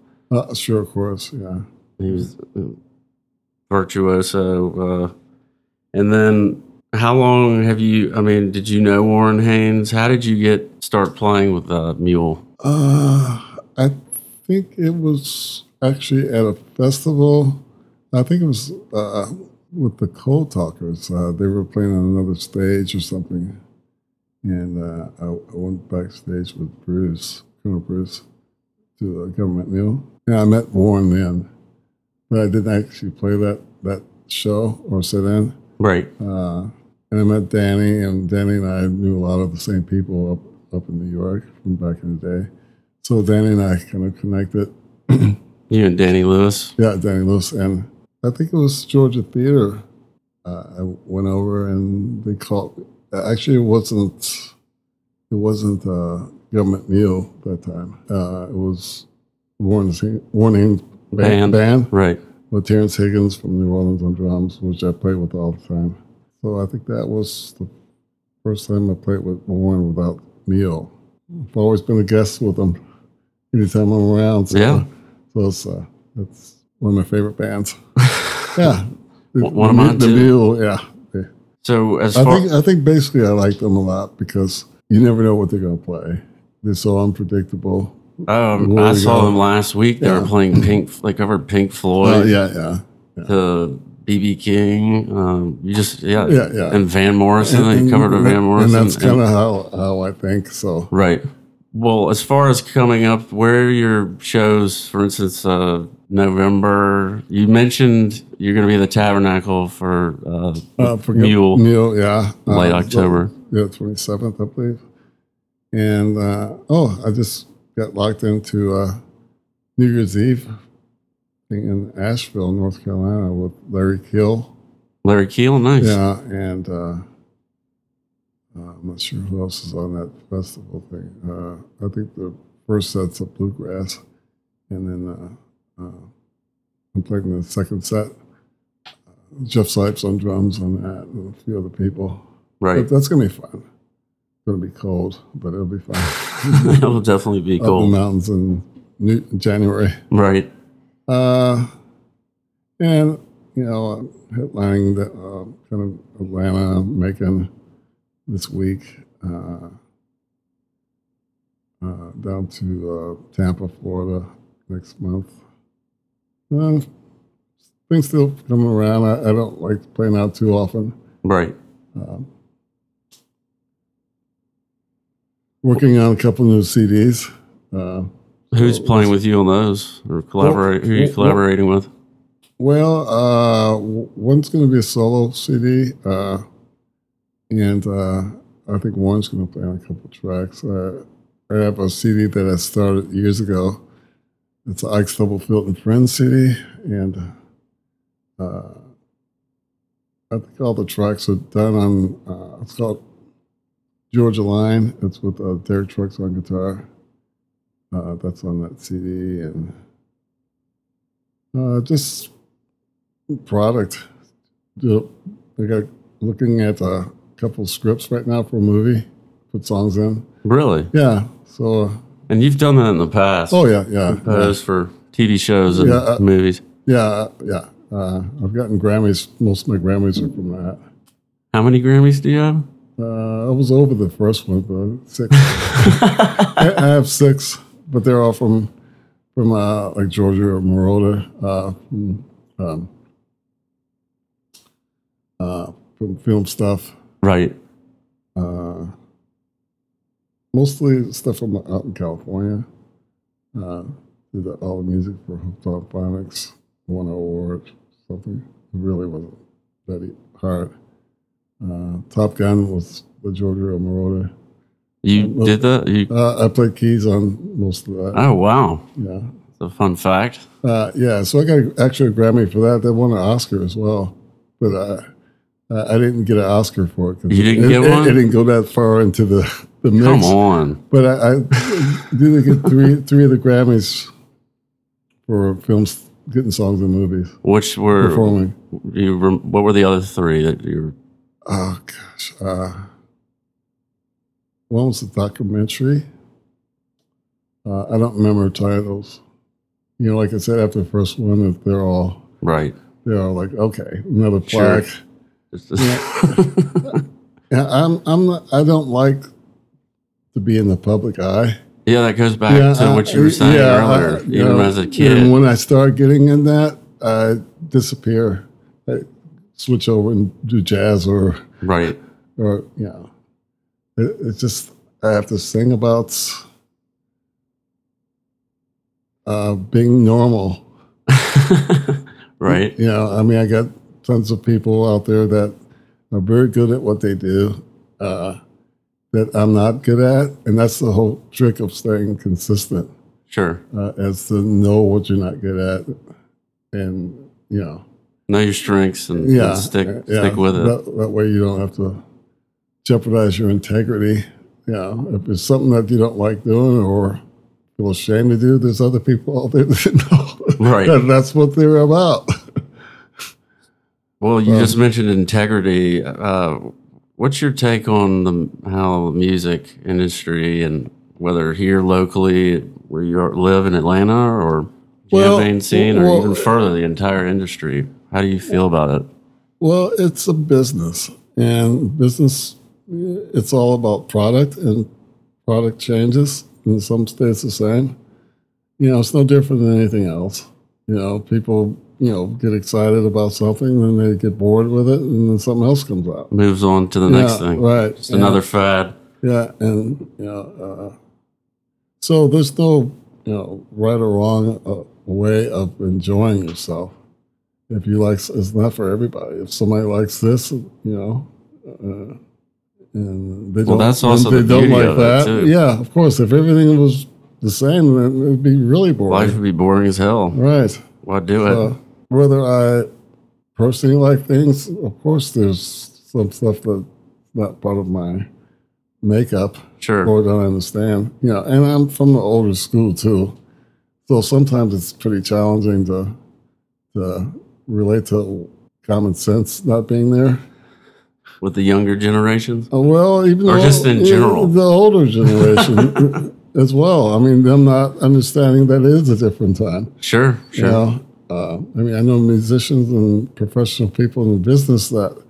Sure, of course. Yeah, he was virtuoso. And then, how long have you? I mean, did you know Warren Haynes? How did you start playing with Mule? I think it was actually at a festival. I think it was with the Code Talkers. They were playing on another stage or something. And I went backstage with Colonel Bruce, to the Government Mule. And I met Warren then. But I didn't actually play that show or sit in. Right. And I met Danny, and Danny and I knew a lot of the same people up in New York from back in the day. So Danny and I kind of connected. You and Danny Lewis? Yeah, Danny Lewis. And I think it was Georgia Theater. I went over and they called. Actually, it wasn't Government Mule that time. It was Warren Haynes band, right? With Terrence Higgins from New Orleans on drums, which I played with all the time. So I think that was the first time I played with Warren without Mule. I've always been a guest with him anytime I'm around. So, yeah. So it's one of my favorite bands. Yeah. One of mine, too. Mule, yeah. So I think basically I like them a lot because you never know what they're going to play. They're so unpredictable. I saw them last week. They were playing Pink Floyd. Yeah. To B.B. King. And Van Morrison. They covered Van Morrison. And that's kind of how I think, so. Right. Well, as far as coming up, where are your shows, for instance, November? You mentioned you're going to be in the Tabernacle for Mule, yeah. Late October. So, 27th, I believe. And, I just got locked into New Year's Eve in Asheville, North Carolina with Larry Keel. Larry Keel, nice. Yeah, and... I'm not sure who else is on that festival thing. I think the first set's a Bluegrass, and then I'm playing the second set. Jeff Sipe's on drums on that, and a few other people. Right. But that's going to be fun. It's going to be cold, but it'll be fun. It'll definitely be cold. Up in the mountains in January. Right. And, headlining the kind of Atlanta, Macon, this week, down to Tampa, Florida, next month. Things still coming around. I don't like playing out too often. Right. Working on a couple new CDs. Who's playing with you on those, or who are you collaborating with? Well, one's going to be a solo CD. And I think Warren's going to play on a couple tracks. I have a CD that I started years ago. It's an Ike Stubblefield and Friends CD. And I think all the tracks are done on, it's called Georgia Line. It's with Derek Trucks on guitar. That's on that CD. And just product. I got looking at a couple scripts right now for a movie, put songs in. Really? Yeah. So. And you've done that in the past. Oh yeah. Composed for TV shows and movies. Yeah. I've gotten Grammys. Most of my Grammys are from that. How many Grammys do you have? I was over the first one, but 6. I have 6, but they're all from like Georgia or Moroder, from film stuff. Right. Mostly stuff from out in California. Did all the music for Hooked Phonics, won an award, something. It really wasn't that hard. Top Gun was the Giorgio Moroder. You did that? I played keys on most of that. Oh, wow. Yeah. It's a fun fact. Yeah, so I got actually a Grammy for that. They won an Oscar as well. But I didn't get an Oscar for it. You didn't get one? It didn't go that far into the mix. Come on. But I did get three of the Grammys for films, getting songs in movies. Which were performing? What were the other 3 that you were? Oh, gosh. One was a documentary. I don't remember titles. Like I said, after the first one, they're all... Right. They're all like, okay, another plaque. Sure. Yeah, I'm not, I don't like to be in the public eye. Yeah, that goes back to what you were saying earlier, as a kid. And when I start getting in that, I disappear. I switch over and do jazz or it's just, I have to sing about being normal. Right. I got tons of people out there that are very good at what they do that I'm not good at, and that's the whole trick of staying consistent. Sure. As to know what you're not good at, and you know your strengths and stick with it. That way you don't have to jeopardize your integrity. You know, if it's something that you don't like doing or feel ashamed to do, there's other people out there that know. Right. And that's what they're about. Well, you just mentioned integrity. What's your take on how the music industry, and whether here locally where you live in Atlanta or Champaign scene, or even further, the entire industry? How do you feel about it? Well, it's a business, and business, it's all about product, and product changes, and some stays the same. You know, it's no different than anything else. You know, people, you know, get excited about something, then they get bored with it, and then something else comes out. Moves on to the next thing. Right. It's another fad. Yeah, and, you know, so there's no, you know, right or wrong way of enjoying yourself. If you like, it's not for everybody. If somebody likes this, you know, and they don't like that. Too. Yeah, of course. If everything was the same, then it would be really boring. Life would be boring as hell. Right. Why do it? Whether I personally like things, of course, there's some stuff that's not part of my makeup. Sure. Or don't understand. You know, and I'm from the older school, too. So sometimes it's pretty challenging to relate to common sense not being there. With the younger generations? Or just in general? The older generation as well. I mean, them not understanding that it is a different time. Sure. You know? I mean, I know musicians and professional people in the business that,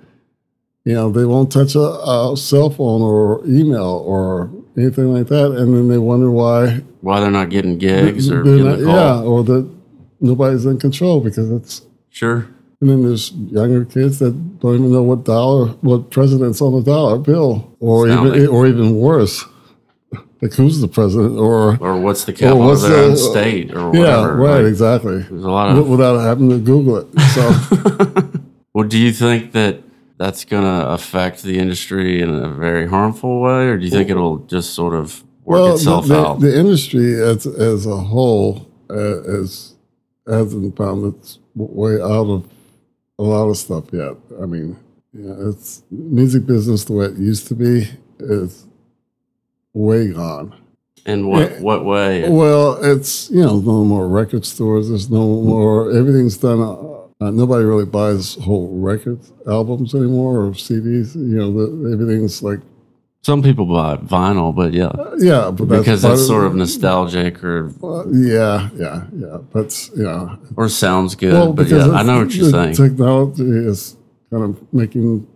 you know, they won't touch a cell phone or email or anything like that, and then they wonder why they're not getting gigs or getting a call. Yeah, or that nobody's in control because it's... Sure. And then there's younger kids that don't even know what president's on the dollar bill, or even worse, like who's the president, or what's the capital of their own state, or whatever. Yeah, right, like, exactly. There's a lot of without having to Google it. So, well, do you think that's going to affect the industry in a very harmful way, or do you think it'll just sort of work itself out? The industry as a whole hasn't found its way out of a lot of stuff yet. I mean, it's music business the way it used to be is way gone. In what way? Well, it's, you know, no more record stores. There's no more. Everything's done. Nobody really buys whole records, albums anymore, or CDs. You know, everything's like. Some people buy vinyl, but yeah. Yeah, but because that's sort of nostalgic or... Yeah. But, you know... Or sounds good, well, but yeah, I know what you're saying. Technology is kind of making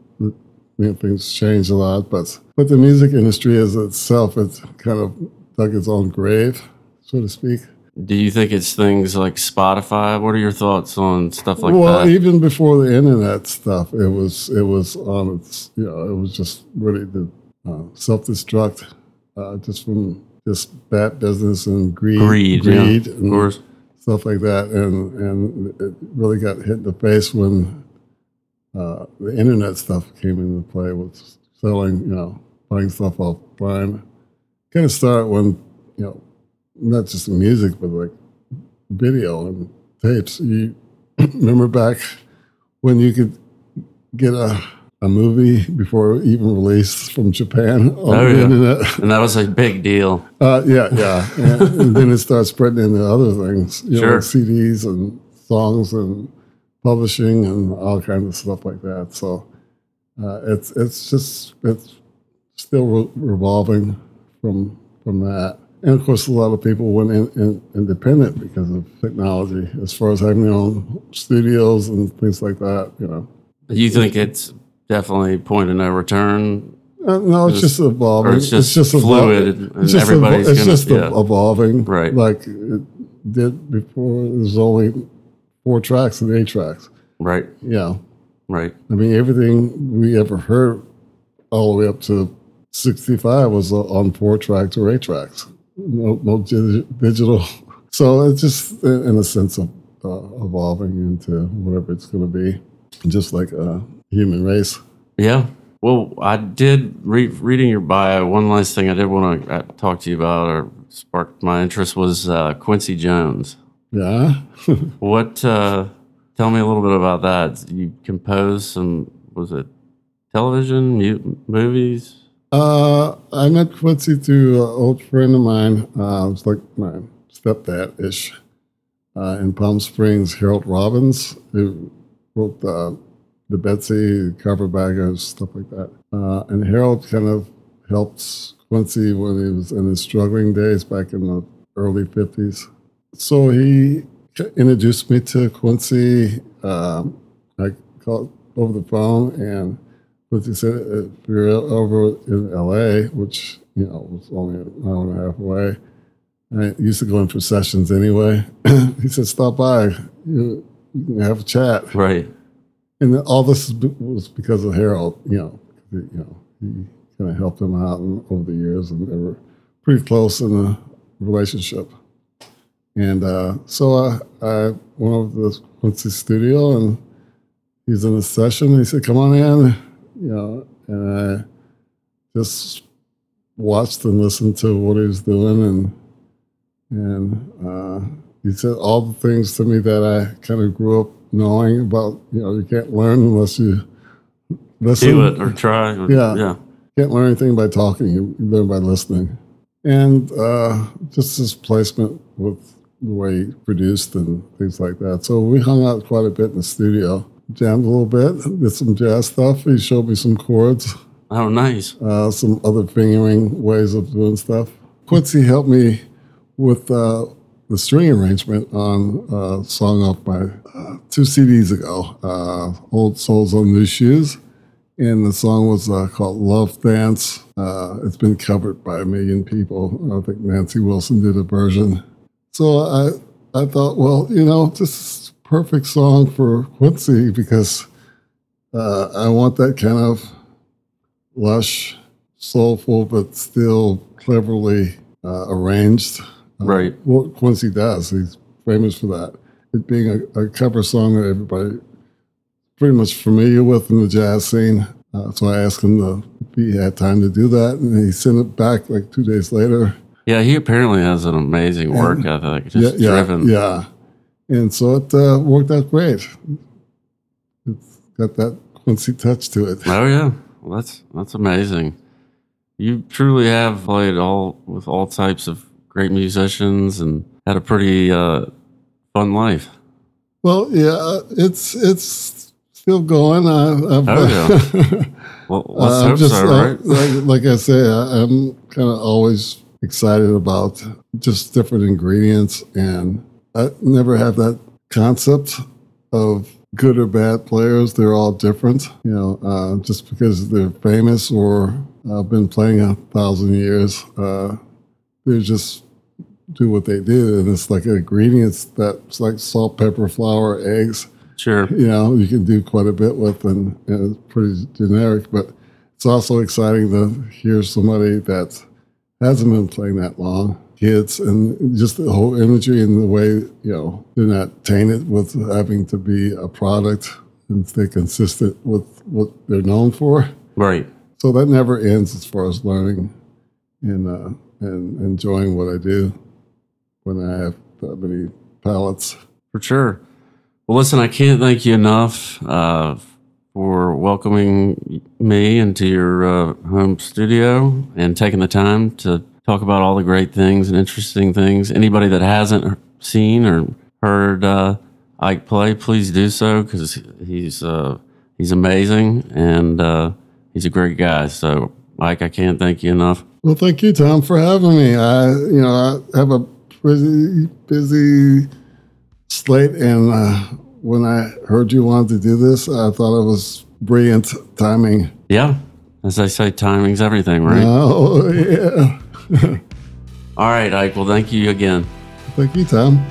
things change a lot, but the music industry as itself, it's kind of dug its own grave, so to speak. Do you think it's things like Spotify? What are your thoughts on stuff like that? Well, even before the internet stuff, it was on its... You know, it was just really... self-destruct just from just bad business and greed, yeah, and of course, stuff like that, and it really got hit in the face when the internet stuff came into play with selling, you know, buying stuff offline. Kind of started when, you know, not just music but like video and tapes. You remember back when you could get a movie before even released from Japan on the internet. And that was a big deal. Yeah. And then it starts spreading into other things. You know, like CDs and songs and publishing and all kinds of stuff like that. So it's still revolving from that. And, of course, a lot of people went independent because of technology as far as having their own studios and things like that, you know. You think it's definitely point of no return? No, it's just evolving. It's just fluid. It's just evolving. Right. Like it did before, it was only 4 tracks and 8 tracks. Right. Yeah. Right. I mean, everything we ever heard all the way up to 65 was on 4 tracks or 8 tracks. No digital. So it's just, in a sense, of evolving into whatever it's going to be. Just like a human race. Yeah. Well, I did, reading your bio, one last thing I did want to talk to you about, or sparked my interest was Quincy Jones. Yeah. What? Tell me a little bit about that. You composed some. Was it television, movies? I met Quincy through an old friend of mine. It was like my stepdad-ish in Palm Springs, Harold Robbins, who wrote the Betsy, Copperbaggers, stuff like that. And Harold kind of helped Quincy when he was in his struggling days back in the early 50s. So he introduced me to Quincy. I called over the phone, and Quincy said, if you're over in L.A., which, you know, was only an hour and a half away, I used to go in for sessions anyway. He said, stop by. You can have a chat. Right. And all this was because of Harold, you know, he kind of helped him out over the years, and they were pretty close in the relationship. And so I went over to Quincy's studio, and he's in a session. He said, come on in, you know, and I just watched and listened to what he was doing, and he said all the things to me that I kind of grew up knowing about. You know, you can't learn unless you listen. Do it or try. Or, yeah. Can't learn anything by talking. You learn by listening. And just his placement with the way he produced and things like that. So we hung out quite a bit in the studio, jammed a little bit, did some jazz stuff. He showed me some chords. Oh, nice. Some other fingering ways of doing stuff. Quincy helped me with the string arrangement on a song off my two CDs ago, Old Souls on New Shoes. And the song was called Love Dance. It's been covered by a million people. I think Nancy Wilson did a version. So I thought, well, you know, this is a perfect song for Quincy, because I want that kind of lush, soulful, but still cleverly arranged. Right. What Quincy does, he's famous for that. It being a cover song that everybody pretty much familiar with in the jazz scene. So I asked him if he had time to do that, and he sent it back like 2 days later. Yeah, he apparently has an amazing work ethic. Just driven. Yeah, and so it worked out great. It's got that Quincy touch to it. Oh yeah, well, that's amazing. You truly have played with all types of great musicians and had a pretty fun life. Well, yeah, it's still going. Yeah. Well, let's hope so, right? Like I say, I'm kind of always excited about just different ingredients, and I never have that concept of good or bad players. They're all different, you know. Just because they're famous or been playing 1,000 years, they're just do what they do, and it's like ingredients that's like salt, pepper, flour, eggs. Sure. You know, you can do quite a bit with, and it's pretty generic, but it's also exciting to hear somebody that hasn't been playing that long, kids, and just the whole imagery and the way, you know, they're not tainted with having to be a product and stay consistent with what they're known for. Right. So that never ends as far as learning and enjoying what I do when I have that many palettes. For sure. Well, listen, I can't thank you enough for welcoming me into your home studio and taking the time to talk about all the great things and interesting things. Anybody that hasn't seen or heard Ike play, please do so, because he's amazing, and he's a great guy. So, Ike, I can't thank you enough. Well, thank you, Tom, for having me. I have a pretty busy slate, and when I heard you wanted to do this, I thought it was brilliant timing. Yeah, as I say, timing's everything, right? Oh, yeah. All right, Ike, well, thank you again. Thank you, Tom.